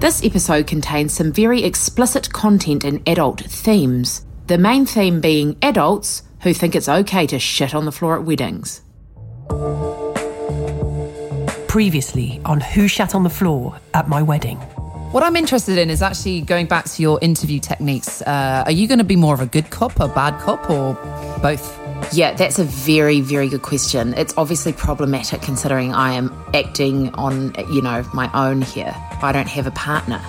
This episode contains some very explicit content and adult themes. The main theme being adults who think it's okay to shit on the floor at weddings. Previously on Who Shat on the Floor at My Wedding. What I'm interested in is actually going back to your interview techniques. Are you going to be more of a good cop, a bad cop, or both? Yeah, that's a very, very good question. It's obviously problematic considering I am acting on, my own here. I don't have a partner.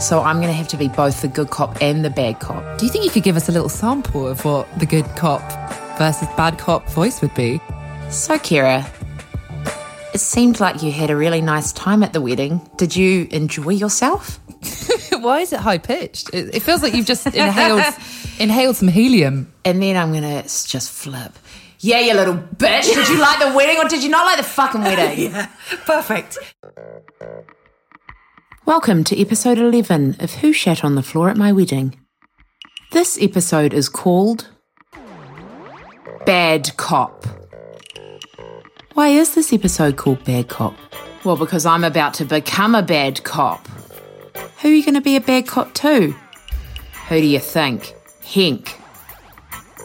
So I'm going to have to be both the good cop and the bad cop. Do you think you could give us a little sample of what the good cop versus bad cop voice would be? So, Kira, it seemed like you had a really nice time at the wedding. Did you enjoy yourself? Why is it high-pitched? It feels like you've just inhaled some helium. And then I'm going to just flip. Yeah, you little bitch. Did you like the wedding or did you not like the fucking wedding? Yeah, perfect. Welcome to episode 11 of Who Shat on the Floor at My Wedding. This episode is called Bad Cop. Why is this episode called Bad Cop? Well, because I'm about to become a bad cop. Who are you going to be a bad cop to? Who do you think? Henk.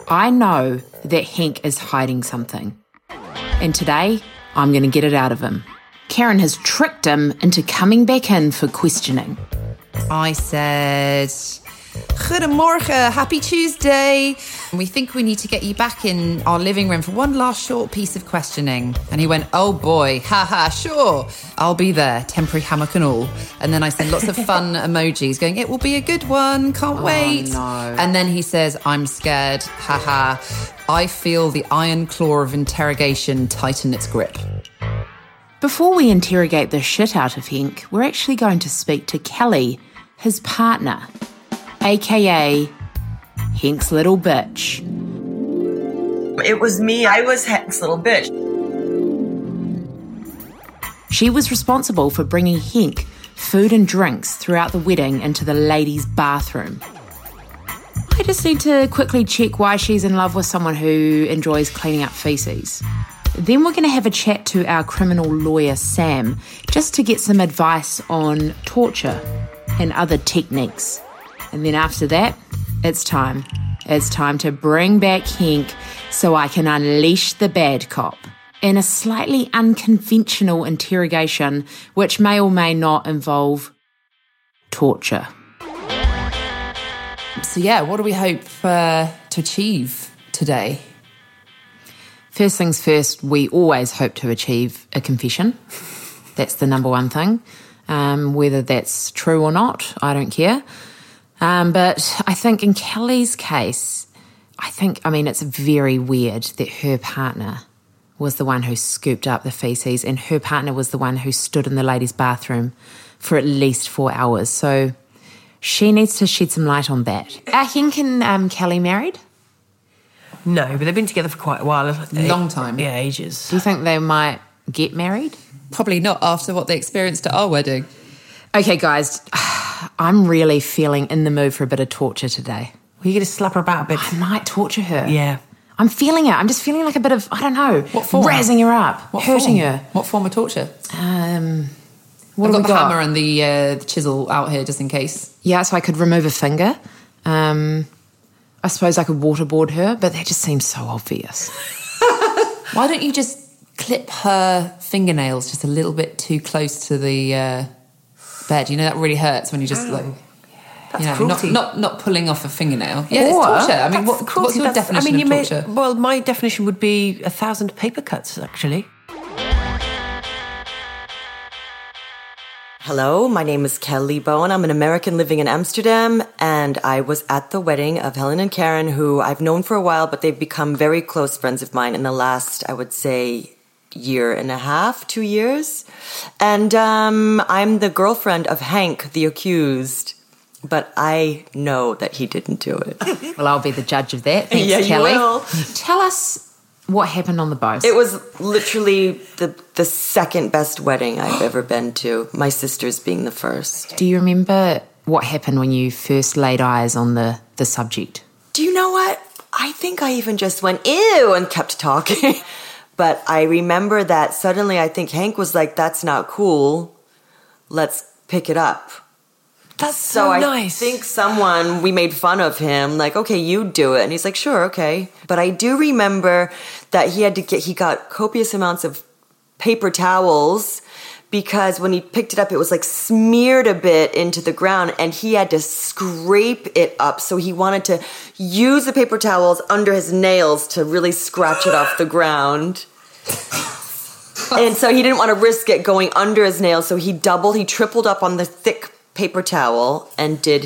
I know that Henk is hiding something. And today, I'm going to get it out of him. Karen has tricked him into coming back in for questioning. I said, Goedemorgen, happy Tuesday. We think we need to get you back in our living room for one last short piece of questioning. And he went, oh boy, haha, sure. I'll be there, temporary hammock and all. And then I send lots of fun emojis going, it will be a good one, can't wait. No. And then he says, I'm scared, haha. I feel the iron claw of interrogation tighten its grip. Before we interrogate the shit out of Henk, we're actually going to speak to Kelly, his partner, aka Henk's little bitch. It was me. I was Henk's little bitch. She was responsible for bringing Henk food and drinks throughout the wedding into the ladies' bathroom. I just need to quickly check why she's in love with someone who enjoys cleaning up feces. Then we're going to have a chat to our criminal lawyer, Sam, just to get some advice on torture and other techniques. And then after that, it's time. It's time to bring back Henk so I can unleash the bad cop in a slightly unconventional interrogation, which may or may not involve torture. So yeah, what do we hope to achieve today? First things first, we always hope to achieve a confession. That's the number one thing. Whether that's true or not, I don't care. But I think in Kelly's case, it's very weird that her partner was the one who scooped up the feces and her partner was the one who stood in the ladies' bathroom for at least 4 hours. So she needs to shed some light on that. Are Henk and Kelly married? No, but they've been together for quite a while. Long time. Yeah, ages. Do you think they might get married? Probably not after what they experienced at our wedding. Okay, guys, I'm really feeling in the mood for a bit of torture today. Well, you're going to slap her about a bit. I might torture her. Yeah. I'm feeling it. I'm just feeling like a bit of, I don't know, what form? Razzing her up, hurting her. What form of torture? What I've got the hammer and the chisel out here just in case. Yeah, so I could remove a finger. I suppose I could waterboard her, but that just seems so obvious. Why don't you just clip her fingernails just a little bit too close to the bed. You know, that really hurts when you just like... That's cruelty. Not pulling off a fingernail. Yeah, or, it's torture. I mean, what's your definition of torture? Well, my definition would be 1,000 paper cuts, actually. Hello, my name is Kelly Bowen. I'm an American living in Amsterdam, and I was at the wedding of Helen and Karen, who I've known for a while, but they've become very close friends of mine in the last, I would say, year and a half, 2 years. And I'm the girlfriend of Henk, the accused. But I know that he didn't do it. Well, I'll be the judge of that. Thanks, Kelly. You will. Tell us what happened on the boat. It was literally the second best wedding I've ever been to, my sister's being the first. Do you remember what happened when you first laid eyes on the subject? Do you know what? I think I even just went, ew, and kept talking. But I remember that suddenly I think Henk was like, that's not cool. Let's pick it up. That's so nice. I think we made fun of him, like, okay, you do it. And he's like, sure, okay. But I do remember that he got copious amounts of paper towels because when he picked it up, it was like smeared a bit into the ground and he had to scrape it up. So he wanted to use the paper towels under his nails to really scratch it off the ground. And so he didn't want to risk it going under his nails. So he tripled up on the thick paper towel and did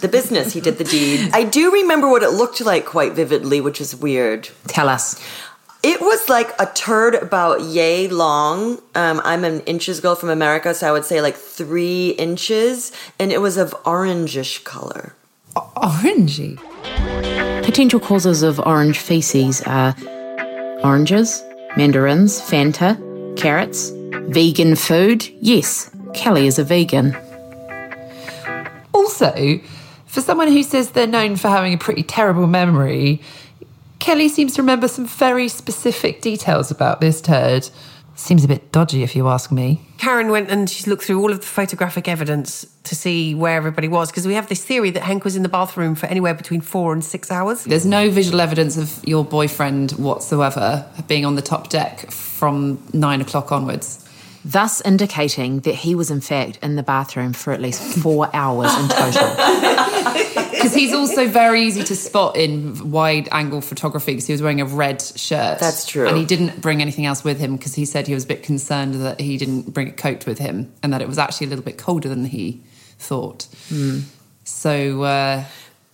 the business. He did the deed. I do remember what it looked like quite vividly, which is weird. Tell us. It was like a turd about yay long. I'm an inches girl from America, so I would say like 3 inches. And it was of orangish color. Orangey? Potential causes of orange feces are oranges, mandarins, Fanta, carrots, vegan food. Yes, Kelly is a vegan. Also, for someone who says they're known for having a pretty terrible memory, Kelly seems to remember some very specific details about this turd. Seems a bit dodgy, if you ask me. Karen went and she looked through all of the photographic evidence to see where everybody was, because we have this theory that Henk was in the bathroom for anywhere between 4 and 6 hours. There's no visual evidence of your boyfriend whatsoever being on the top deck from 9 o'clock onwards, thus indicating that he was, in fact, in the bathroom for at least 4 hours in total. Because he's also very easy to spot in wide-angle photography because he was wearing a red shirt. That's true. And he didn't bring anything else with him because he said he was a bit concerned that he didn't bring a coat with him and that it was actually a little bit colder than he thought. Mm. So...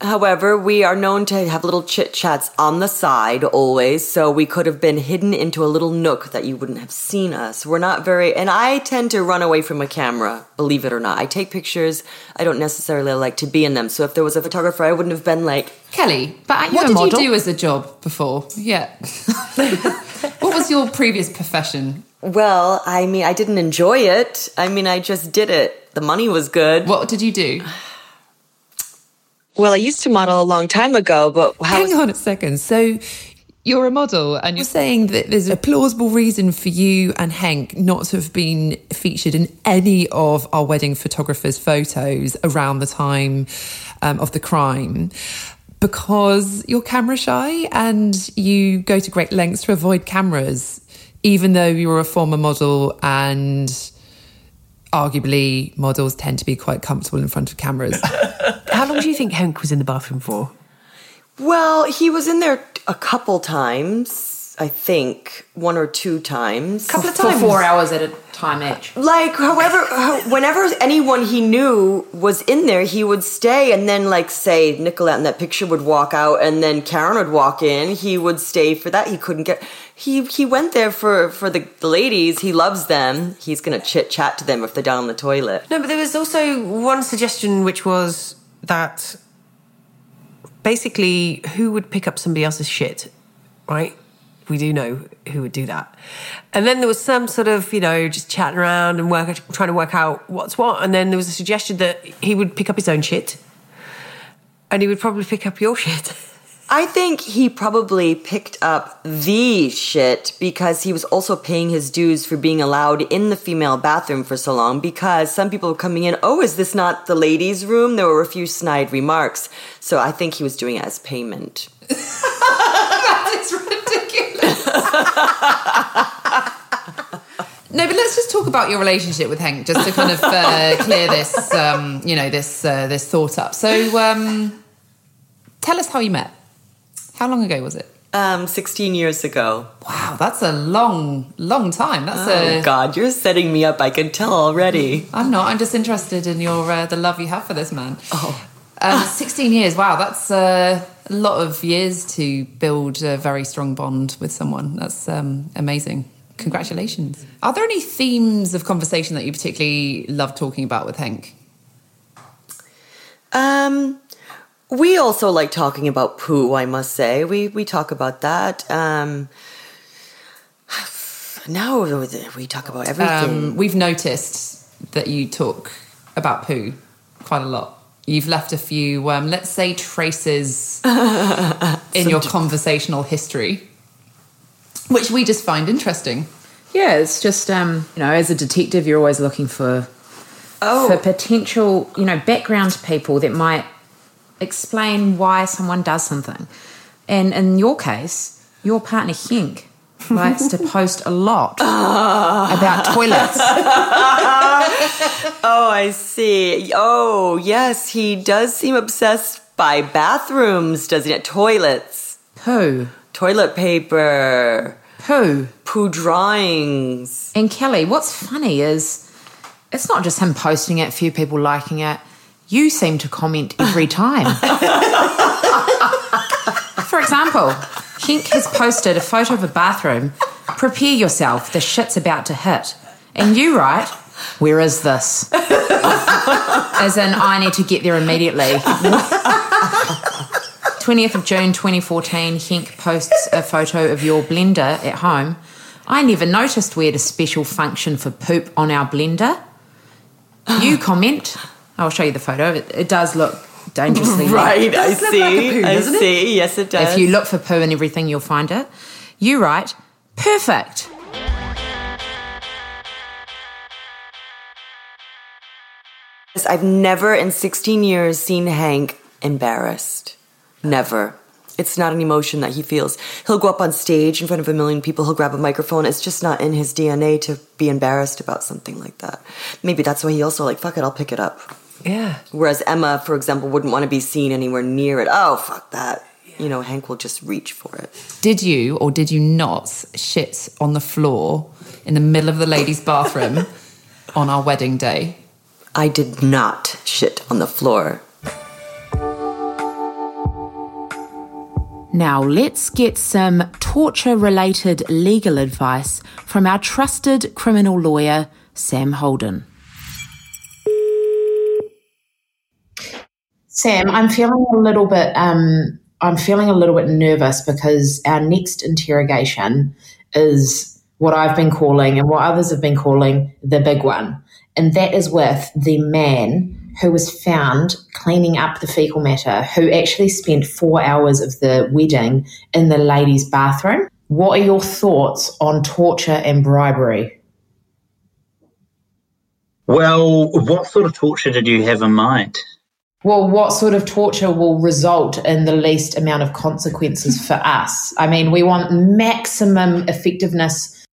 However, we are known to have little chit-chats on the side always, so we could have been hidden into a little nook that you wouldn't have seen us. We're not very... And I tend to run away from a camera, believe it or not. I take pictures. I don't necessarily like to be in them. So if there was a photographer, I wouldn't have been like... Kelly, but aren't you a model? What did you do as a job before? Yeah. What was your previous profession? Well, I mean, I didn't enjoy it. I mean, I just did it. The money was good. What did you do? Well, I used to model a long time ago, but... Hang on a second. So you're a model and you're saying that there's a plausible reason for you and Henk not to have been featured in any of our wedding photographers' photos around the time of the crime because you're camera shy and you go to great lengths to avoid cameras, even though you were a former model and... Arguably, models tend to be quite comfortable in front of cameras. How long do you think Henk was in the bathroom for? Well, he was in there a couple times, I think, 1 or 2 times. Couple of times? For 4 hours at a time each. Like, however, whenever anyone he knew was in there, he would stay and then, like, say, Nicolette in that picture would walk out and then Karen would walk in. He would stay for that. He couldn't get... He went there for the ladies. He loves them. He's going to chit-chat to them if they're down on the toilet. No, but there was also one suggestion, which was that basically who would pick up somebody else's shit, right? We do know who would do that. And then there was some sort of, you know, just chatting around and trying to work out what's what. And then there was a suggestion that he would pick up his own shit and he would probably pick up your shit. I think he probably picked up the shit because he was also paying his dues for being allowed in the female bathroom for so long because some people were coming in, oh, is this not the ladies' room? There were a few snide remarks. So I think he was doing it as payment. That is ridiculous. No, but let's just talk about your relationship with Henk, just to kind of clear this, this thought up. So tell us how you met. How long ago was it? 16 years ago. Wow, that's a long, long time. God, you're setting me up. I can tell already. I'm not. I'm just interested in your the love you have for this man. Oh. 16 years. Wow, that's a lot of years to build a very strong bond with someone. That's amazing. Congratulations. Are there any themes of conversation that you particularly love talking about with Henk? We also like talking about poo, I must say. We talk about that. No, we talk about everything. We've noticed that you talk about poo quite a lot. You've left a few, let's say, traces in your conversational history, which we just find interesting. Yeah, it's just, as a detective, you're always looking for potential, background people that might explain why someone does something. And in your case, your partner, Henk, likes to post a lot about toilets. Oh, I see. Oh, yes, he does seem obsessed by bathrooms, doesn't he? Toilets. Poo. Toilet paper. Poo. Poo drawings. And Kelly, what's funny is it's not just him posting it, few people liking it. You seem to comment every time. For example, Henk has posted a photo of a bathroom. Prepare yourself, the shit's about to hit. And you write, where is this? As in, I need to get there immediately. 20th of June 2014, Henk posts a photo of your blender at home. I never noticed we had a special function for poop on our blender. You comment. I'll show you the photo. It does look dangerously right. I see. Like poo, I see. It? Yes, it does. If you look for poo and everything, you'll find it. You write, perfect. I've never in 16 years seen Henk embarrassed. Never. It's not an emotion that he feels. He'll go up on stage in front of 1 million people. He'll grab a microphone. It's just not in his DNA to be embarrassed about something like that. Maybe that's why he also like, fuck it, I'll pick it up. Yeah. Whereas Emma, for example, wouldn't want to be seen anywhere near it. Oh, fuck that. Yeah. Henk will just reach for it. Did you or did you not shit on the floor in the middle of the ladies' bathroom on our wedding day? I did not shit on the floor. Now let's get some torture-related legal advice from our trusted criminal lawyer, Sam Holden. Sam, I'm feeling a little bit nervous because our next interrogation is what I've been calling and what others have been calling the big one. And that is with the man who was found cleaning up the fecal matter, who actually spent 4 hours of the wedding in the ladies' bathroom. What are your thoughts on torture and bribery? Well, what sort of torture did you have in mind? Well, what sort of torture will result in the least amount of consequences for us? I mean, we want maximum effectiveness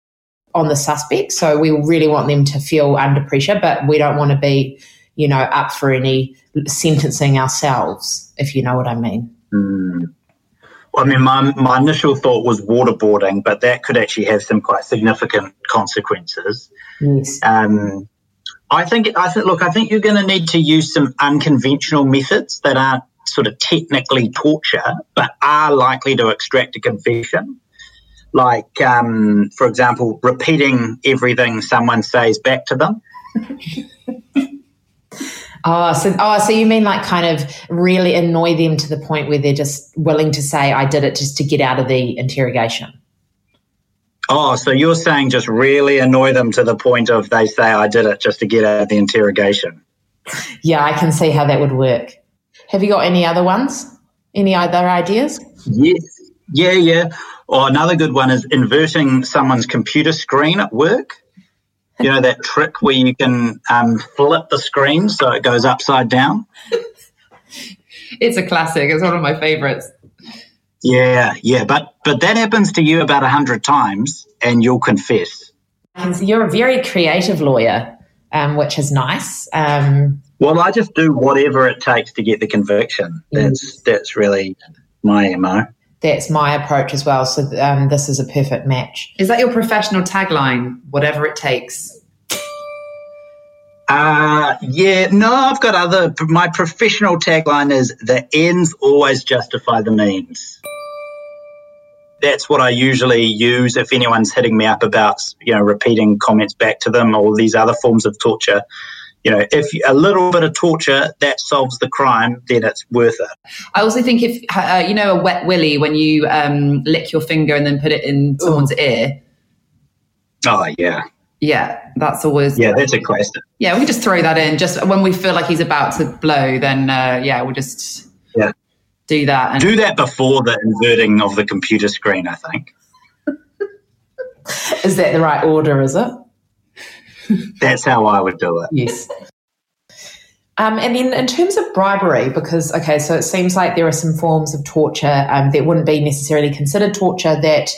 on the suspect, so we really want them to feel under pressure, but we don't want to be, up for any sentencing ourselves, if you know what I mean. Mm. Well, I mean, my initial thought was waterboarding, but that could actually have some quite significant consequences. Yes. I think you're going to need to use some unconventional methods that aren't sort of technically torture, but are likely to extract a confession. Like, for example, repeating everything someone says back to them. So you mean like kind of really annoy them to the point where they're just willing to say, I did it just to get out of the interrogation? Oh, so you're saying just really annoy them to the point of they say, I did it just to get out of the interrogation. Yeah, I can see how that would work. Have you got any other ones? Any other ideas? Yes. Yeah. Or another good one is inverting someone's computer screen at work. That trick where you can flip the screen so it goes upside down. It's a classic. It's one of my favourites. Yeah, but that happens to you about 100 times and you'll confess. So you're a very creative lawyer, which is nice. Well, I just do whatever it takes to get the conviction. That's really my MO. That's my approach as well. So this is a perfect match. Is that your professional tagline, whatever it takes? I've got other. My professional tagline is the ends always justify the means. That's what I usually use if anyone's hitting me up about, repeating comments back to them or these other forms of torture. If a little bit of torture, that solves the crime, then it's worth it. I also think if, a wet willy when you lick your finger and then put it in someone's ear. Oh, yeah. Yeah, that's always... Yeah, that's a classic. Yeah, we can just throw that in. Just when we feel like he's about to blow, then, we'll just do that. And do that before the inverting of the computer screen, I think. Is that the right order, is it? That's how I would do it. Yes. And then in terms of bribery, because, so it seems like there are some forms of torture that wouldn't be necessarily considered torture that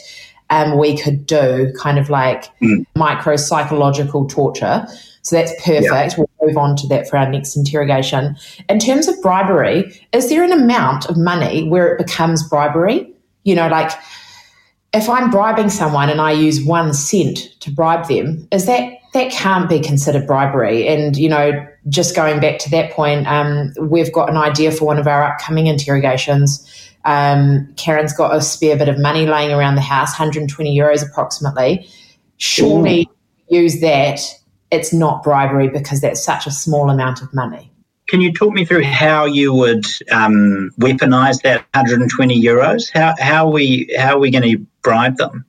we could do, kind of like micro-psychological torture. So that's perfect. Yeah. We'll move on to that for our next interrogation. In terms of bribery, is there an amount of money where it becomes bribery? If I'm bribing someone and I use 1 cent to bribe them, is that can't be considered bribery? And, just going back to that point, we've got an idea for one of our upcoming interrogations. Karen's got a spare bit of money laying around the house, 120 euros approximately. Surely use that. It's not bribery because that's such a small amount of money. Can you talk me through how you would weaponise that 120 euros? How are we going to bribe them?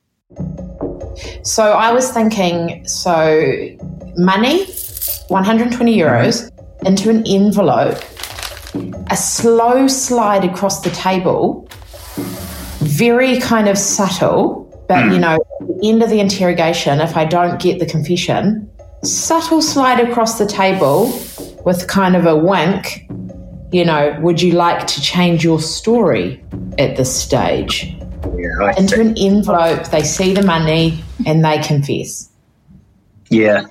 So I was thinking, money, 120 euros, into an envelope, a slow slide across the table, very kind of subtle, but, at the end of the interrogation, if I don't get the confession, subtle slide across the table with kind of a wink, would you like to change your story at this stage? Yeah, into an envelope, they see the money and they confess. Yeah,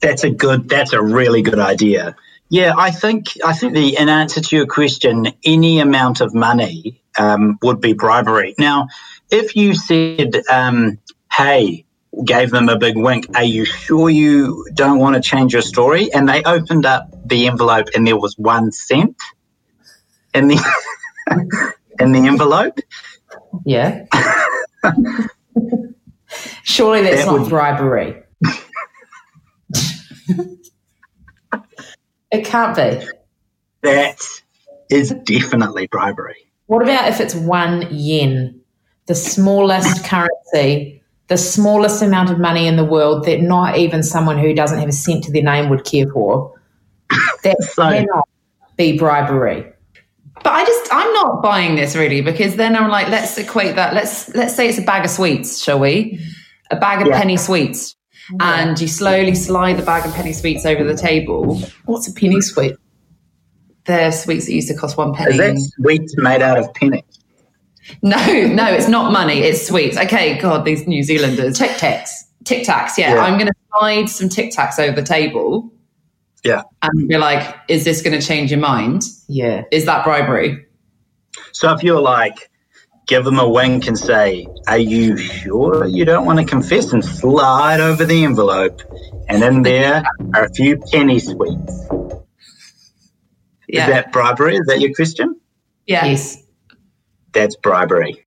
that's a really good idea. Yeah, I think in answer to your question, any amount of money would be bribery. Now, if you said, hey, gave them a big wink, are you sure you don't want to change your story? And they opened up the envelope and there was 1 cent in the envelope. Yeah. Surely that's not bribery. It can't be. That is definitely bribery. What about if it's 1 yen, the smallest currency, the smallest amount of money in the world that not even someone who doesn't have a cent to their name would care for? That cannot be bribery. But I'm not buying this really, because then I'm like, let's equate that. Let's say it's a bag of sweets, shall we? A bag of penny sweets. Yeah. And you slowly slide the bag of penny sweets over the table. What's a penny sweet? They're sweets that used to cost 1 penny. Is that sweets made out of pennies? No, it's not money. It's sweets. Okay, God, these New Zealanders. Tic Tacs. Tic Tacs, yeah. I'm going to slide some Tic Tacs over the table. Yeah. And you're like, is this going to change your mind? Yeah. Is that bribery? So if you're like, give them a wink and say, are you sure you don't want to confess? And slide over the envelope. And in there are a few penny sweets. Yeah. Is that bribery? Is that your question? Yeah. Yes. That's bribery.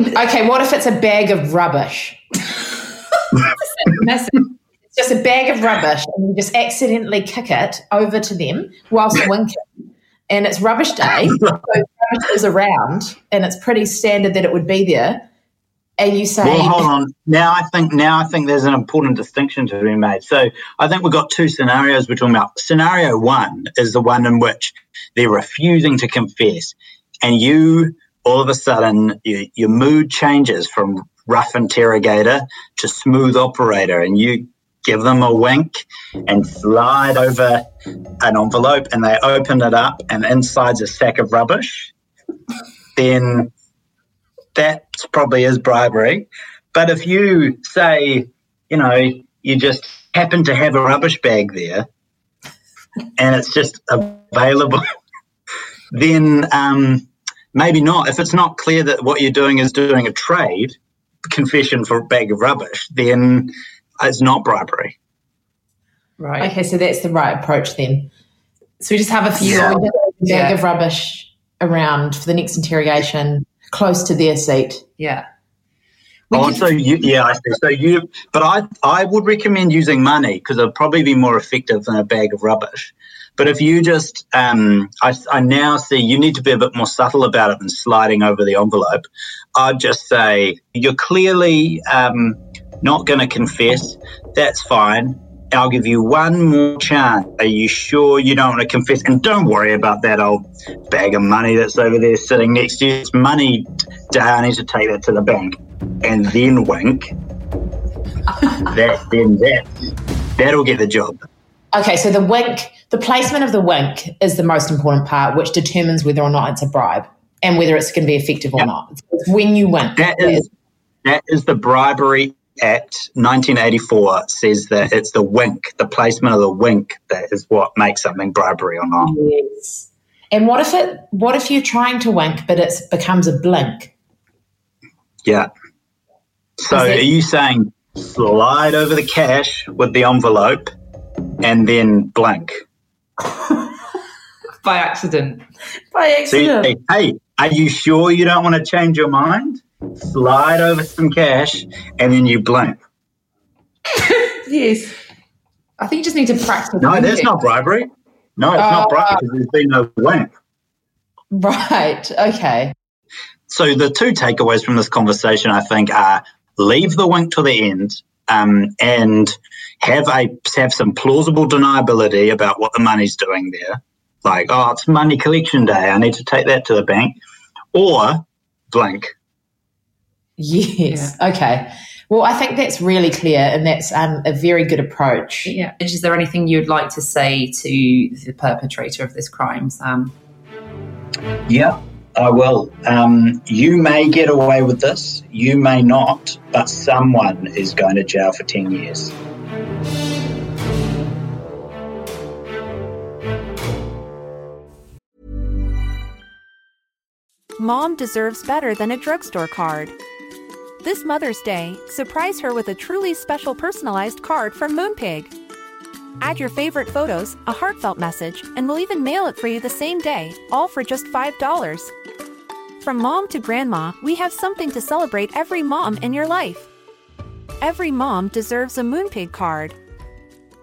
Okay, what if it's a bag of rubbish? It's just a bag of rubbish and you just accidentally kick it over to them whilst winking, and it's rubbish day, so rubbish is around and it's pretty standard that it would be there, and you say... Well, hold on. Now I think there's an important distinction to be made. So I think we've got two scenarios we're talking about. Scenario one is the one in which they're refusing to confess and you, all of a sudden, your mood changes from rough interrogator to smooth operator, and you give them a wink and slide over an envelope and they open it up and inside's a sack of rubbish, then that probably is bribery. But if you say, you know, you just happen to have a rubbish bag there and it's just available, then maybe not. If it's not clear that what you're doing is doing a trade, confession for a bag of rubbish, then it's not bribery. Right. Okay, so that's the right approach then. So we just have a few bag of rubbish around for the next interrogation, close to their seat. Yeah. I see. But I would recommend using money because it'll probably be more effective than a bag of rubbish. But if you just, I now see you need to be a bit more subtle about it than sliding over the envelope. I'd just say you're clearly not going to confess. That's fine. I'll give you one more chance. Are you sure you don't want to confess? And don't worry about that old bag of money that's over there sitting next to you. It's money, I need to take that to the bank. And then wink. That'll get the job. Okay, so the wink, the placement of the wink is the most important part, which determines whether or not it's a bribe and whether it's going to be effective or not. It's when you wink. That is the bribery. Act 1984 says that it's the wink, the placement of the wink, that is what makes something bribery or not. Yes. And what if you're trying to wink but it becomes a blink? Yeah. So are you saying slide over the cash with the envelope and then blink? By accident. So you say, hey, are you sure you don't want to change your mind? Slide over some cash and then you blink. Yes. I think you just need to practice. No, that's not bribery. No, it's not bribery because there's been no blink. Right, okay. So the two takeaways from this conversation, I think, are leave the wink to the end and have some plausible deniability about what the money's doing there. Like, oh, it's money collection day. I need to take that to the bank. Or blink. Yes. Yeah. Okay. Well, I think that's really clear and that's a very good approach. Yeah. Is there anything you'd like to say to the perpetrator of this crime, Sam? Yeah, I will. You may get away with this. You may not, but someone is going to jail for 10 years. Mom deserves better than a drugstore card. This Mother's Day, surprise her with a truly special personalized card from Moonpig. Add your favorite photos, a heartfelt message, and we'll even mail it for you the same day, all for just $5. From mom to grandma, we have something to celebrate every mom in your life. Every mom deserves a Moonpig card.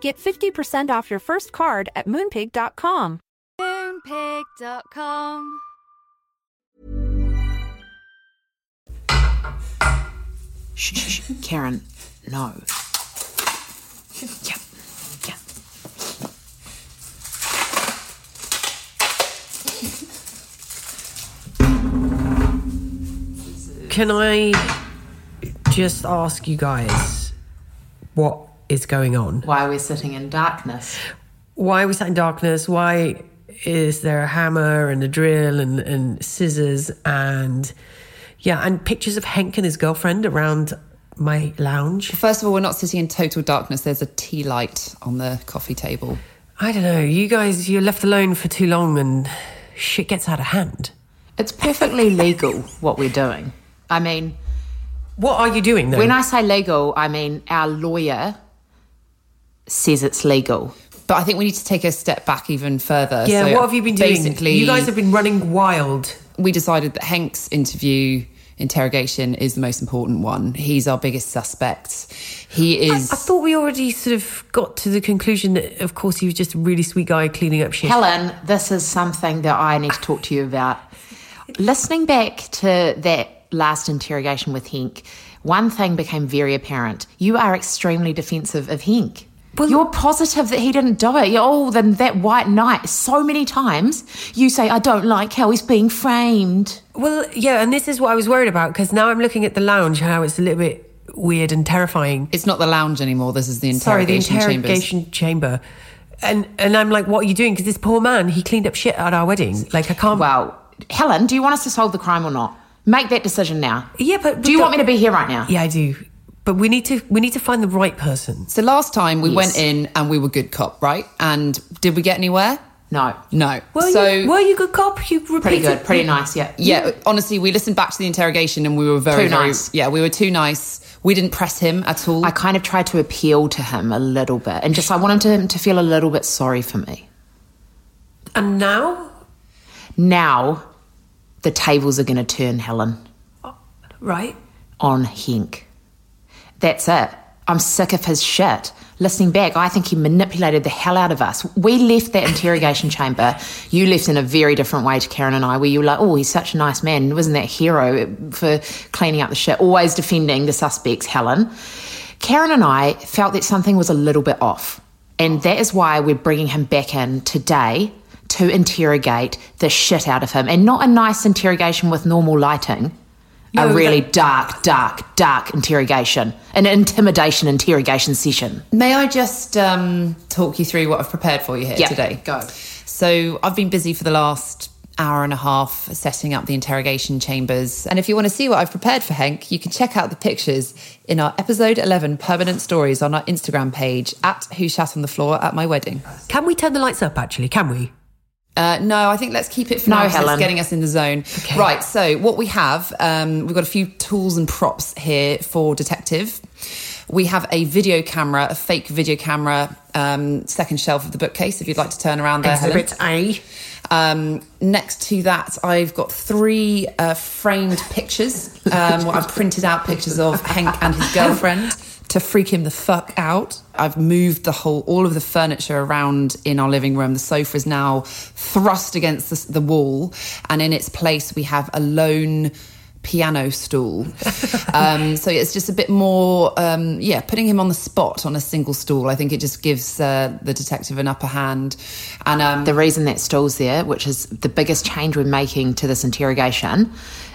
Get 50% off your first card at Moonpig.com. Moonpig.com. Shh, Karen, no. Yeah. Can I just ask you guys what is going on? Why we're sitting in darkness? Why is there a hammer and a drill and scissors and... Yeah, and pictures of Henk and his girlfriend around my lounge. First of all, we're not sitting in total darkness. There's a tea light on the coffee table. I don't know. You guys, you're left alone for too long and shit gets out of hand. It's perfectly legal what we're doing. I mean... What are you doing, though? When I say legal, I mean our lawyer says it's legal. But I think we need to take a step back even further. Yeah, so what have you been doing? Basically, you guys have been running wild. We decided that Henk's interrogation is the most important one. He's our biggest suspect. He is... I thought we already sort of got to the conclusion that, of course, he was just a really sweet guy cleaning up shit. Helen, this is something that I need to talk to you about. Listening back to that last interrogation with Henk, one thing became very apparent. You are extremely defensive of Henk. Well, you're positive that he didn't do it. Then that white knight, so many times you say, I don't like how he's being framed. Well, yeah, and this is what I was worried about because now I'm looking at the lounge, how it's a little bit weird and terrifying. It's not the lounge anymore. This is the interrogation chamber. And I'm like, what are you doing? Because this poor man, he cleaned up shit at our wedding. Like, I can't... Well, Helen, do you want us to solve the crime or not? Make that decision now. Yeah, but... Do you want me to be here right now? Yeah, I do. But we need to find the right person. So last time we went in and we were good cop, right? And did we get anywhere? No. Were you good cop? You repeated. Pretty good, pretty nice, yeah. Yeah, honestly, we listened back to the interrogation and we were very nice. Yeah, we were too nice. We didn't press him at all. I kind of tried to appeal to him a little bit and just I wanted him to feel a little bit sorry for me. And now? Now, the tables are going to turn, Helen. Right. On Henk. That's it. I'm sick of his shit. Listening back, I think he manipulated the hell out of us. We left that interrogation chamber. You left in a very different way to Karen and I, where you were like, oh, he's such a nice man. Wasn't that hero for cleaning up the shit? Always defending the suspects, Helen. Karen and I felt that something was a little bit off. And that is why we're bringing him back in today to interrogate the shit out of him. And not a nice interrogation with normal lighting. No, a really dark interrogation, an intimidation interrogation session. May I just talk you through what I've prepared for you here today? Go. So I've been busy for the last hour and a half setting up the interrogation chambers. And if you want to see what I've prepared for Henk, you can check out the pictures in our episode 11 permanent stories on our Instagram page at Who Shat on the Floor at My Wedding. Can we turn the lights up, actually? Can we? No, I think let's keep it for now because it's getting us in the zone. Okay. Right, so what we have, we've got a few tools and props here for detective. We have a video camera, a fake video camera, second shelf of the bookcase, if you'd like to turn around there, Exhibit Helen. A. Next to that, I've got three framed pictures, what I've printed out pictures of Henk and his girlfriend to freak him the fuck out. I've moved all of the furniture around in our living room. The sofa is now thrust against the wall, and in its place we have a lone piano stool. So it's just a bit more, putting him on the spot on a single stool. I think it just gives the detective an upper hand. And the reason that stool's there, which is the biggest change we're making to this interrogation,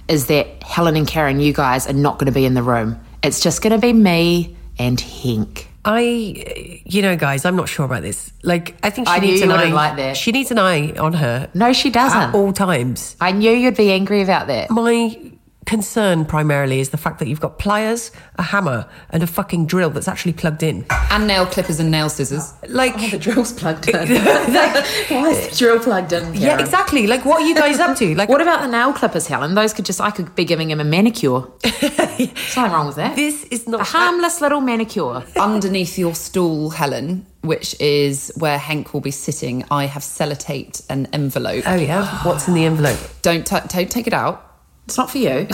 is that Helen and Karen, you guys are not going to be in the room. It's just going to be me and Henk. Guys, I'm not sure about this. Like, I think she needs an eye on her. No, she doesn't. At all times. I knew you'd be angry about that. My concern primarily is the fact that you've got pliers, a hammer, and a fucking drill that's actually plugged in. And nail clippers and nail scissors. Like, the drill's plugged in. Why is the drill plugged in, Karen? Yeah, exactly. Like, what are you guys up to? Like, what about the nail clippers, Helen? Those I could be giving him a manicure. There's nothing wrong with that. This is not a harmless little manicure. Underneath your stool, Helen, which is where Henk will be sitting, I have sellotaped an envelope. Oh yeah, what's in the envelope? Don't take it out. It's not for you. I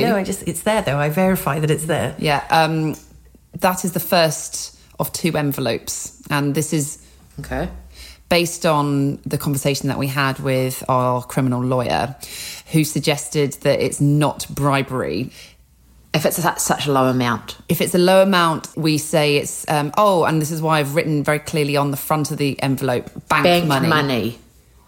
know, it's there though. I verify that it's there. Yeah, that is the first of two envelopes, and this is okay. Based on the conversation that we had with our criminal lawyer, who suggested that it's not bribery. If it's such a low amount. If it's a low amount, we say it's, and this is why I've written very clearly on the front of the envelope, bank money.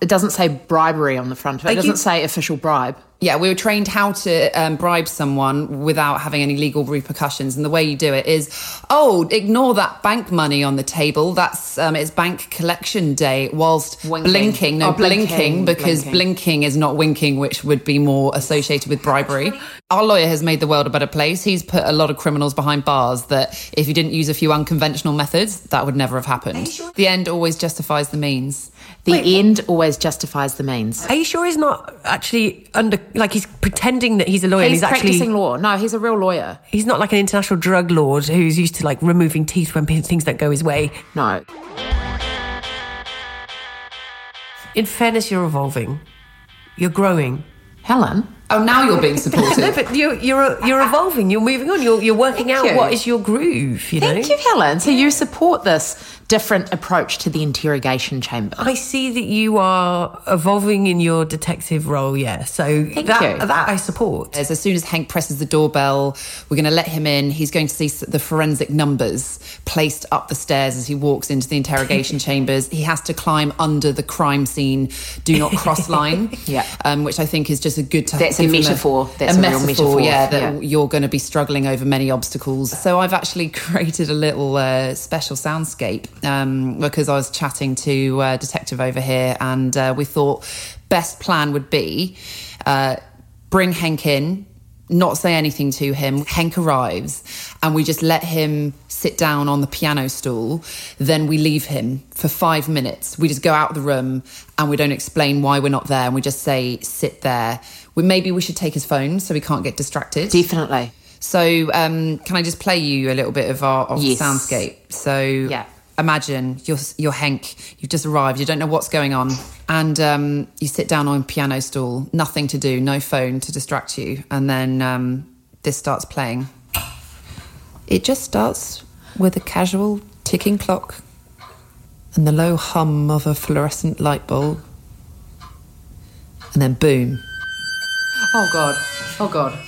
It doesn't say bribery on the front of it. It doesn't say official bribe. Yeah, we were trained how to bribe someone without having any legal repercussions. And the way you do it is, ignore that bank money on the table. That's it's bank collection day whilst blinking. No, blinking, because blinking is not winking, which would be more associated with bribery. Our lawyer has made the world a better place. He's put a lot of criminals behind bars that if you didn't use a few unconventional methods, that would never have happened. Sure? The end always justifies the means. Are you sure he's not actually he's pretending that he's a lawyer? He's actually practicing law. No, he's a real lawyer. He's not like an international drug lord who's used to like removing teeth when things don't go his way. No. In fairness, you're evolving. You're growing. Helen? Oh, now you're being supportive. No, but you're evolving. You're moving on. You're working out what is your groove. Thank you, Helen. So you support this different approach to the interrogation chamber. I see that you are evolving in your detective role. Yeah, so that I support. As soon as Henk presses the doorbell, we're going to let him in. He's going to see the forensic numbers placed up the stairs as he walks into the interrogation chambers. He has to climb under the crime scene. Do not cross line. Yeah, which I think is just a good. That's a real metaphor. Yeah, you're going to be struggling over many obstacles. So I've actually created a little special soundscape because I was chatting to a detective over here, and we thought best plan would be bring Henk in, not say anything to him. Henk arrives and we just let him sit down on the piano stool. Then we leave him for 5 minutes. We just go out of the room and we don't explain why we're not there. And we just say, sit there. Maybe we should take his phone so we can't get distracted. Definitely. So can I just play you a little bit of our yes. soundscape? So yeah. Imagine you're Henk, you've just arrived, you don't know what's going on, and you sit down on a piano stool, nothing to do, no phone to distract you, and then this starts playing. It just starts with a casual ticking clock and the low hum of a fluorescent light bulb, and then boom. Oh God, oh God.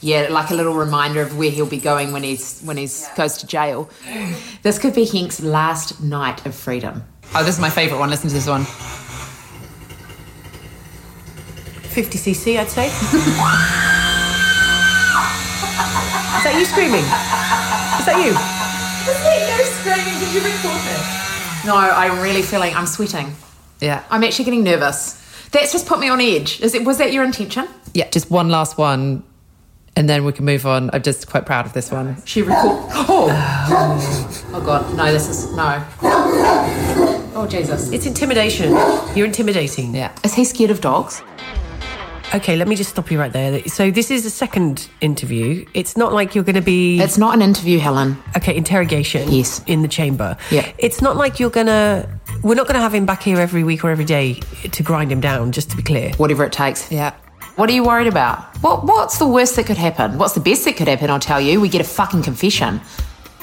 Yeah, like a little reminder of where he'll be going when he goes to jail. This could be Henk's last night of freedom. Oh, this is my favourite one. Listen to this one. 50cc, I'd say. Is that you screaming? Is that you? Is that you screaming? Did you record this? No, I'm sweating. Yeah. I'm actually getting nervous. That's just put me on edge. Was that your intention? Yeah, just one last one. And then we can move on. I'm just quite proud of this one. She recorded. Oh! Oh, God. No, this is... No. Oh, Jesus. It's intimidation. You're intimidating. Yeah. Is he scared of dogs? Okay, let me just stop you right there. So this is the second interview. It's not like you're going to be... It's not an interview, Helen. Okay, interrogation. Yes. In the chamber. Yeah. It's not like you're going to... We're not going to have him back here every week or every day to grind him down, just to be clear. Whatever it takes. Yeah. What are you worried about? What's the worst that could happen? What's the best that could happen, I'll tell you? We get a fucking confession.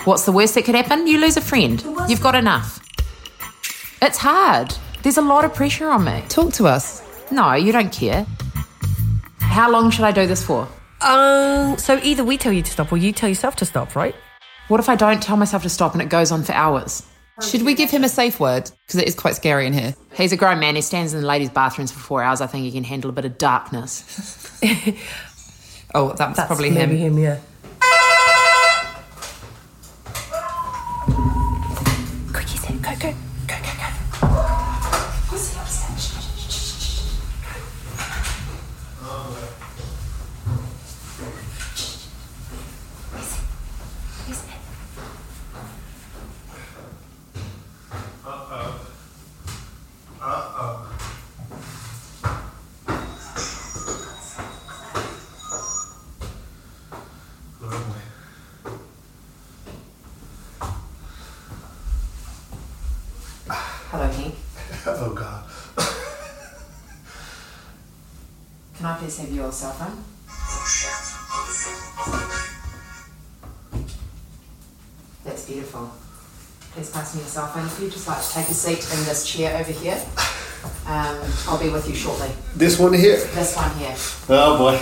What's the worst that could happen? You lose a friend. You've got enough. It's hard. There's a lot of pressure on me. Talk to us. No, you don't care. How long should I do this for? So either we tell you to stop or you tell yourself to stop, right? What if I don't tell myself to stop and it goes on for hours? Should we give him a safe word? Because it is quite scary in here. He's a grown man. He stands in the ladies' bathrooms for 4 hours. I think he can handle a bit of darkness. Oh, that's probably him. That's him, yeah. Quick, he's in. Go, go. Go, go, go. What's he up to? Shh, shh, shh, shh. Where's he? Where's he? Uh-oh. Hello, Henk. Oh, God. Can I please have your cell phone? That's beautiful. Please pass me your cell phone if you'd just like to take a seat in this chair over here. I'll be with you shortly. This one here? This one here. Oh, boy.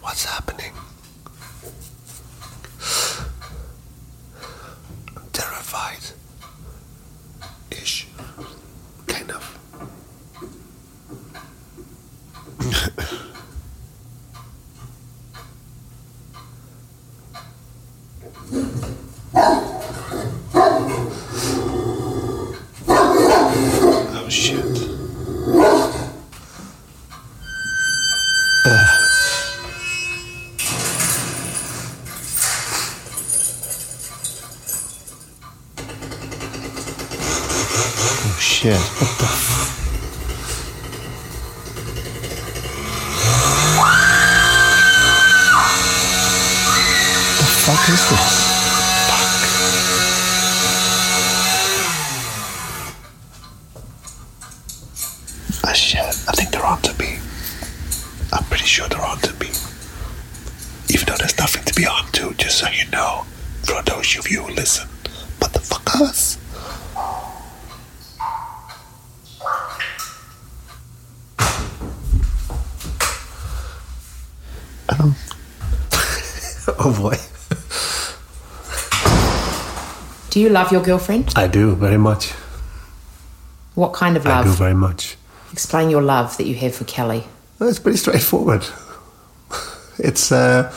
What's happening? I'm terrified-ish. Kind of. Oh, shit. Oh, shit. What the fuck? What is this? Fuck. Oh shit, I think they're on to me. I'm pretty sure they're on to me. Even though there's nothing to be on to, just so you know. For those of you who listen, motherfuckers. Oh boy. Do you love your girlfriend? I do, very much. What kind of love? I do, very much. Explain your love that you have for Kelly. Well, it's pretty straightforward. It's the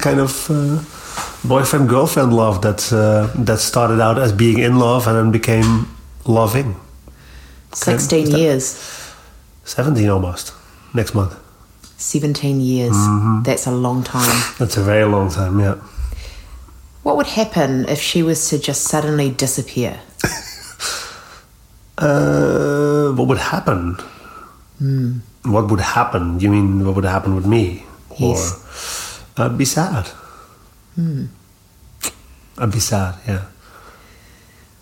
kind of boyfriend-girlfriend love that started out as being in love and then became loving. 16 years. 17 almost. Next month. 17 years. Mm-hmm. That's a long time. That's a very long time, yeah. What would happen if she was to just suddenly disappear? What would happen? Mm. What would happen? You mean what would happen with me? Yes. Or I'd be sad. Mm. I'd be sad, yeah.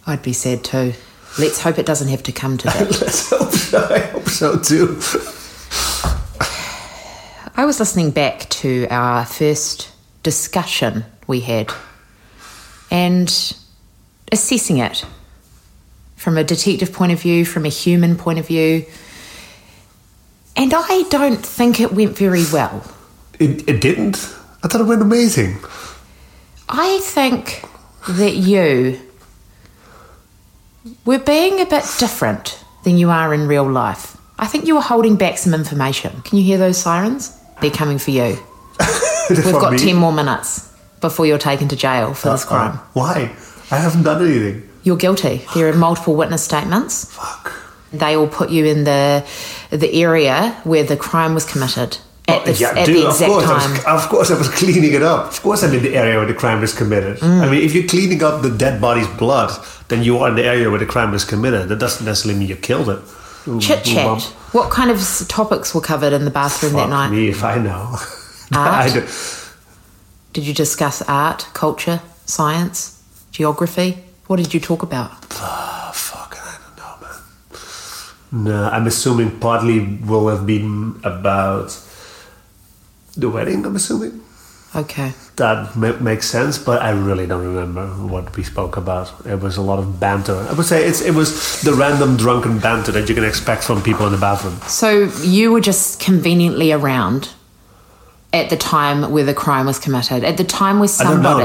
I'd be sad too. Let's hope it doesn't have to come to that. Let's hope so. I hope so too. I was listening back to our first discussion we had and assessing it from a detective point of view, from a human point of view, and I don't think it went very well. It didn't? I thought it went amazing. I think that you were being a bit different than you are in real life. I think you were holding back some information. Can you hear those sirens? They're coming for you. We've got 10 more minutes before you're taken to jail for this crime. Why? I haven't done anything. You're guilty. Fuck. There are multiple witness statements. Fuck. They all put you in the area where the crime was committed at the exact time. Of course I was cleaning it up. Of course I'm in the area where the crime was committed. Mm. I mean, if you're cleaning up the dead body's blood, then you are in the area where the crime was committed. That doesn't necessarily mean you killed it. Chit chat. What kind of topics were covered in the bathroom that night? Me if I know. Art. Did you discuss art, culture, science, geography? What did you talk about? I don't know, man. No, I'm assuming partly will have been about the wedding, I'm assuming. Okay. That makes sense, but I really don't remember what we spoke about. It was a lot of banter. I would say it was the random drunken banter that you can expect from people in the bathroom. So you were just conveniently around at the time where the crime was committed, at the time where somebody... I don't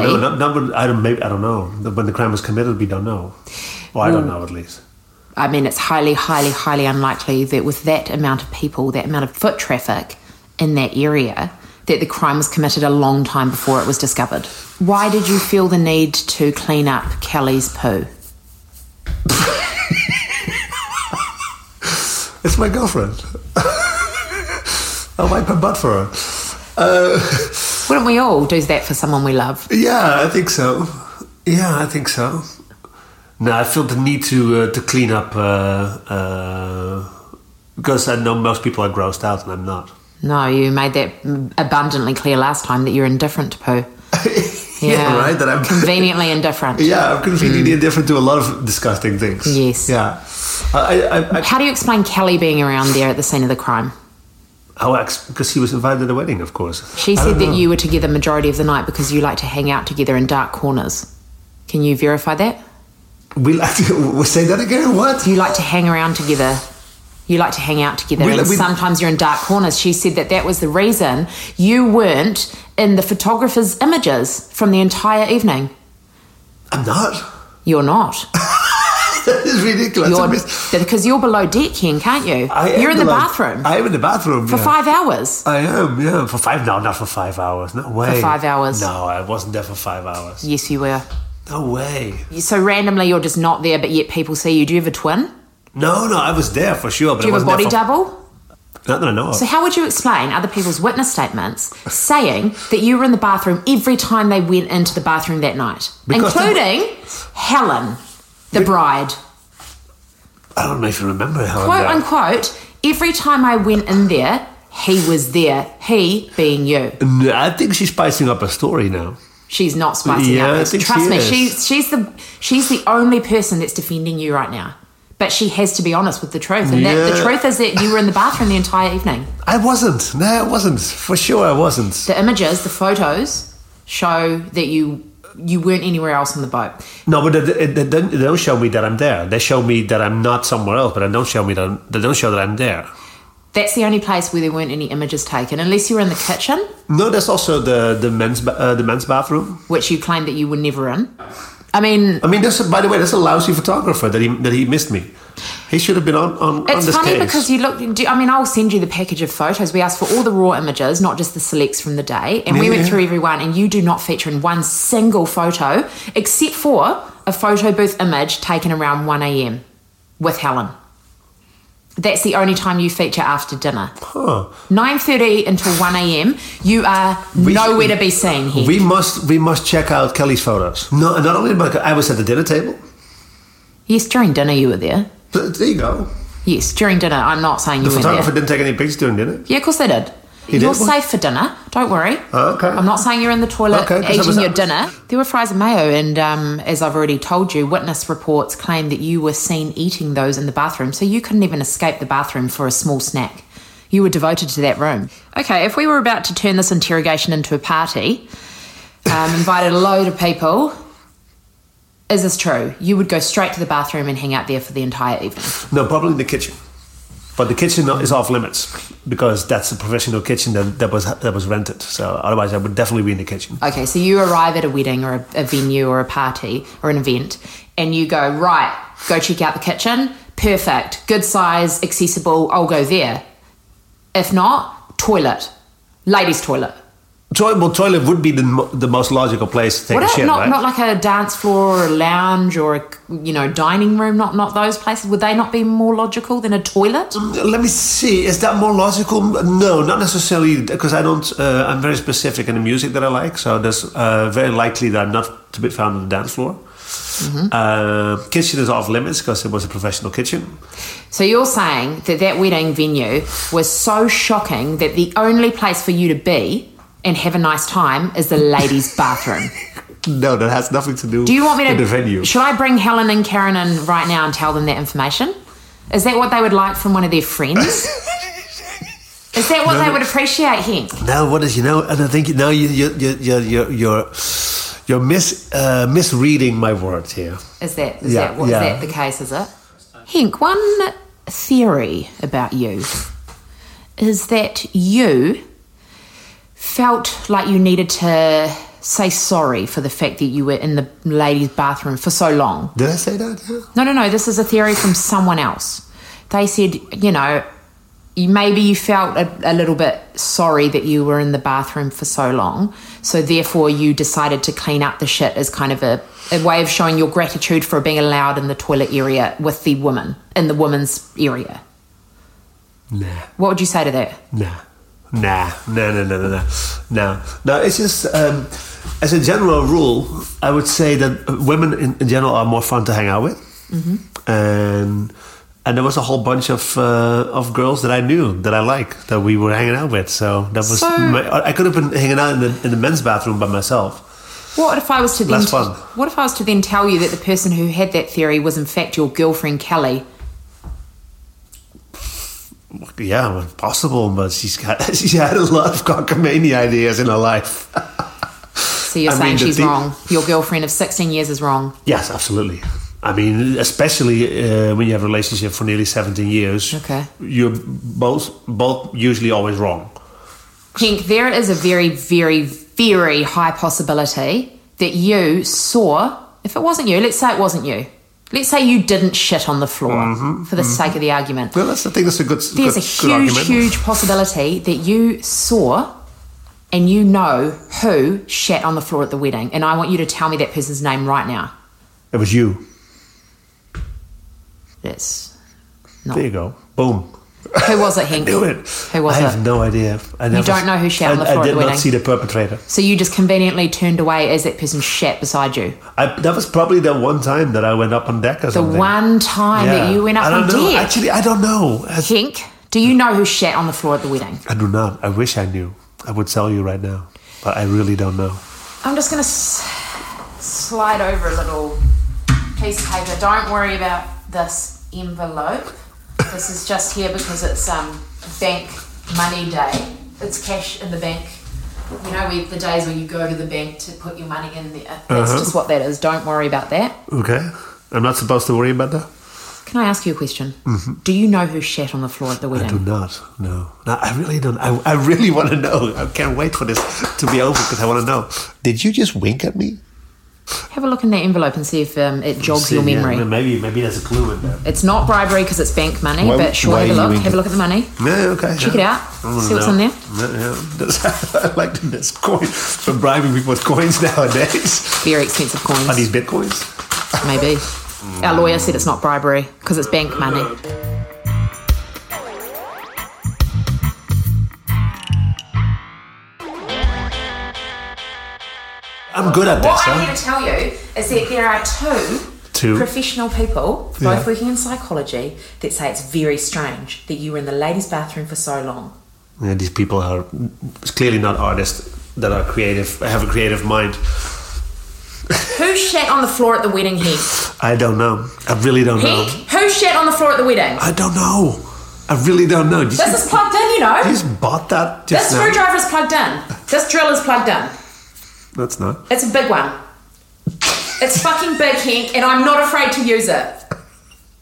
know. When the crime was committed, we don't know. Well, I don't know, at least. I mean, it's highly, highly, highly unlikely that with that amount of people, that amount of foot traffic in that area, that the crime was committed a long time before it was discovered. Why did you feel the need to clean up Kelly's poo? It's my girlfriend. I'll wipe her butt for her. Wouldn't we all do that for someone we love? Yeah, I think so. No, I feel the need to clean up because I know most people are grossed out and I'm not. No, you made that abundantly clear last time that you're indifferent to poo. Yeah, right? That I'm conveniently indifferent. Yeah, I'm conveniently indifferent to a lot of disgusting things. Yes. Yeah. How do you explain Kelly being around there at the scene of the crime? Because he was invited to the wedding, of course. She said that you were together majority of the night because you like to hang out together in dark corners. Can you verify that? We like to... Say that again? What? You like to hang around together... You like to hang out together and sometimes you're in dark corners. She said that was the reason you weren't in the photographer's images from the entire evening. I'm not. You're not. That is ridiculous. Because you're below deck, Henk, can't you? You're in the bathroom. I am in the bathroom. For 5 hours. I am, yeah. For five? No, not for 5 hours. No way. For 5 hours. No, I wasn't there for 5 hours. Yes, you were. No way. So randomly you're just not there, but yet people see you. Do you have a twin? No, I was there for sure. But do you have a body double? Not that I know of. So how would you explain other people's witness statements saying that you were in the bathroom every time they went into the bathroom that night? Because including Helen, the bride. I don't know if you remember Helen. Quote, unquote, every time I went in there, he was there. He being you. No, I think she's spicing up her story now. She's not spicing up. I think trust me, she's the only person that's defending you right now. But she has to be honest with the truth. And the truth is that you were in the bathroom the entire evening. I wasn't. No, I wasn't. For sure I wasn't. The images, the photos, show that you weren't anywhere else on the boat. No, but they don't show me that I'm there. They show me that I'm not somewhere else, but they don't show that I'm there. That's the only place where there weren't any images taken, unless you were in the kitchen. No, that's also the men's bathroom. Which you claimed that you were never in. I mean, by the way, that's a lousy photographer that he missed me. He should have been on this case. It's funny because you look... I mean, I'll send you the package of photos. We asked for all the raw images, not just the selects from the day. And we went through every one, and you do not feature in one single photo except for a photo booth image taken around 1 a.m. with Helen. That's the only time you feature after dinner. Huh. 9:30 until 1 a.m. You are nowhere to be seen here. We must check out Kelly's photos. No, not only because I was at the dinner table. Yes, during dinner you were there. There you go. Yes, during dinner. I'm not saying you were there. The photographer didn't take any pictures during dinner? Yeah, of course they did. You're safe for dinner. Don't worry. Oh, okay. I'm not saying you're in the toilet eating your dinner. There were fries and mayo, and as I've already told you, witness reports claim that you were seen eating those in the bathroom, so you couldn't even escape the bathroom for a small snack. You were devoted to that room. Okay, if we were about to turn this interrogation into a party, invited a load of people... Is this true? You would go straight to the bathroom and hang out there for the entire evening? No, probably in the kitchen. But the kitchen is off limits because that's a professional kitchen that was rented. So otherwise I would definitely be in the kitchen. Okay, so you arrive at a wedding or a venue or a party or an event and you go, right, go check out the kitchen. Perfect. Good size, accessible. I'll go there. If not, toilet. Ladies' toilet. Well, toilet would be the most logical place to take a shit, right? Not like a dance floor or a lounge or a dining room, not those places. Would they not be more logical than a toilet? Let me see. Is that more logical? No, not necessarily, because I don't... I'm very specific in the music that I like, so there's very likely that I'm not to be found on the dance floor. Mm-hmm. Kitchen is off limits because it was a professional kitchen. So you're saying that wedding venue was so shocking that the only place for you to be and have a nice time is the ladies' bathroom. No, that has nothing to do with the venue. Should I bring Helen and Karen in right now and tell them that information? Is that what they would like from one of their friends? Is that what they would appreciate, Henk? No, what is and I think you're misreading my words here. Is that the case? Is it, Henk? One theory about you is that you felt like you needed to say sorry for the fact that you were in the ladies' bathroom for so long. Did I say that? Yeah. No. This is a theory from someone else. They said, maybe you felt a little bit sorry that you were in the bathroom for so long, so therefore you decided to clean up the shit as kind of a way of showing your gratitude for being allowed in the toilet area with the woman, in the women's area. Nah. What would you say to that? No, it's just, as a general rule, I would say that women in general are more fun to hang out with. Mm-hmm. And there was a whole bunch of girls that I knew, that I liked, that we were hanging out with. So that was, I could have been hanging out in the men's bathroom by myself. What if I was to then tell you that the person who had that theory was in fact your girlfriend, Kelly? Yeah, possible, but she's had a lot of cockamamie ideas in her life. So you're saying she's wrong. Your girlfriend of 16 years is wrong. Yes, absolutely. I mean, especially when you have a relationship for nearly 17 years. Okay. You're both usually always wrong. Henk, there is a very, very, very high possibility that you saw, if it wasn't you, let's say it wasn't you. Let's say you didn't shit on the floor for the sake of the argument. Well, I think that's a good argument. There's a huge possibility that you saw and you know who shat on the floor at the wedding. And I want you to tell me that person's name right now. It was you. Yes. No. There you go. Boom. Who was it, Henk? I knew it. Who was it? I have no idea. You don't know who shat on the floor at the wedding? I did not see the perpetrator. So you just conveniently turned away as that person shat beside you? That was probably the one time that I went up on deck or something. The one time that you went up on deck? Actually, I don't know. Henk, do you know who shat on the floor at the wedding? I do not. I wish I knew. I would tell you right now. But I really don't know. I'm just going to slide over a little piece of paper. Don't worry about this envelope. This is just here because it's bank money day. It's cash in the bank. Where the days where you go to the bank to put your money in there. That's just what that is. Don't worry about that. Okay. I'm not supposed to worry about that. Can I ask you a question? Mm-hmm. Do you know who shat on the floor at the wedding? I do not. No, I really don't. I really want to know. I can't wait for this to be over because I want to know. Did you just wink at me? Have a look in that envelope and see if it jogs your memory. Yeah, maybe there's a clue in there. It's not bribery because it's bank money, but sure, have a look. Have a look at the money. Yeah, okay. Check it out. See what's in there. Yeah. I like this coin. For bribing people with coins nowadays. Very expensive coins. Are these bitcoins? Maybe. Our lawyer said it's not bribery because it's bank money. I'm good at this. What I'm here to tell you is that there are two professional people, both working in psychology, that say it's very strange that you were in the ladies' bathroom for so long. Yeah, these people are clearly not artists that are creative, have a creative mind. Who shat on the floor at the wedding, Henk? I don't know. I really don't know. Henk, who shat on the floor at the wedding? I don't know. I really don't know. This is plugged in, you know. You just bought that just now. This screwdriver is plugged in. This drill is plugged in. That's not. It's a big one. It's fucking big, Henk, and I'm not afraid to use it.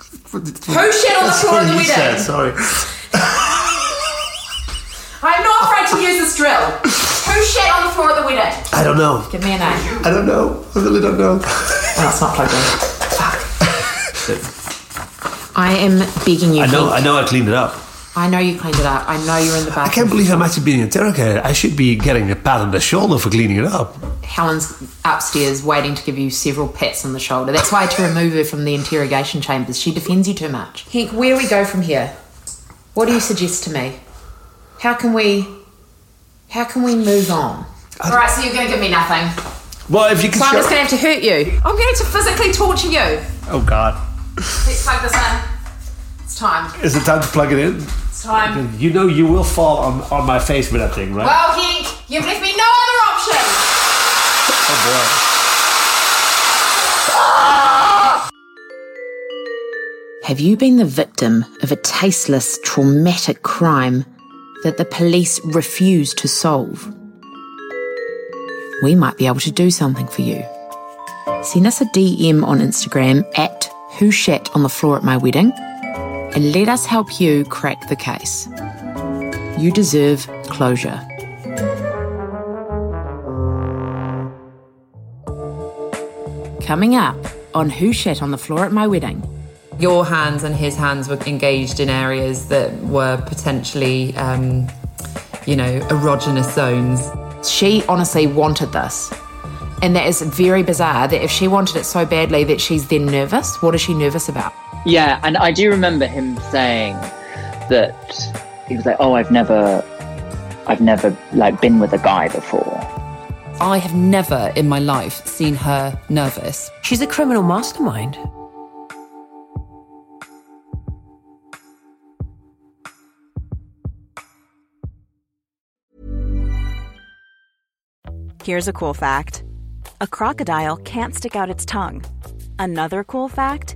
Who shat on the floor at the wedding? Said, sorry. I'm not afraid to use this drill. Who shat on the floor at the wedding? I don't know. Give me a name. I don't know. I really don't know. Oh, it's not plugged in. Fuck. I am begging you. I know. I cleaned it up. I know you cleaned it up. I know you're in the bathroom. I can't believe I'm actually being interrogated. I should be getting a pat on the shoulder for cleaning it up. Helen's upstairs waiting to give you several pats on the shoulder. That's why I had to remove her from the interrogation chambers. She defends you too much. Henk, where do we go from here? What do you suggest to me? How can we move on? Alright, so you're going to give me nothing. Well, if you can... So I'm just going to have to hurt you. I'm going to physically torture you. Oh, God. Let's plug this in. It's time. Is it time to plug it in? It's time. You know you will fall on my face with that thing, right? Well, Henk, you've left me no other option. Oh, boy. Have you been the victim of a tasteless, traumatic crime that the police refuse to solve? We might be able to do something for you. Send us a DM on Instagram at Who Shat on the Floor at My Wedding, and let us help you crack the case. You deserve closure. Coming up on Who Shat on the Floor at My Wedding. Your hands and his hands were engaged in areas that were potentially, erogenous zones. She honestly wanted this. And that is very bizarre, that if she wanted it so badly that she's then nervous, what is she nervous about? Yeah, and I do remember him saying that he was like, "Oh, I've never like been with a guy before." I have never in my life seen her nervous. She's a criminal mastermind. Here's a cool fact. A crocodile can't stick out its tongue. Another cool fact,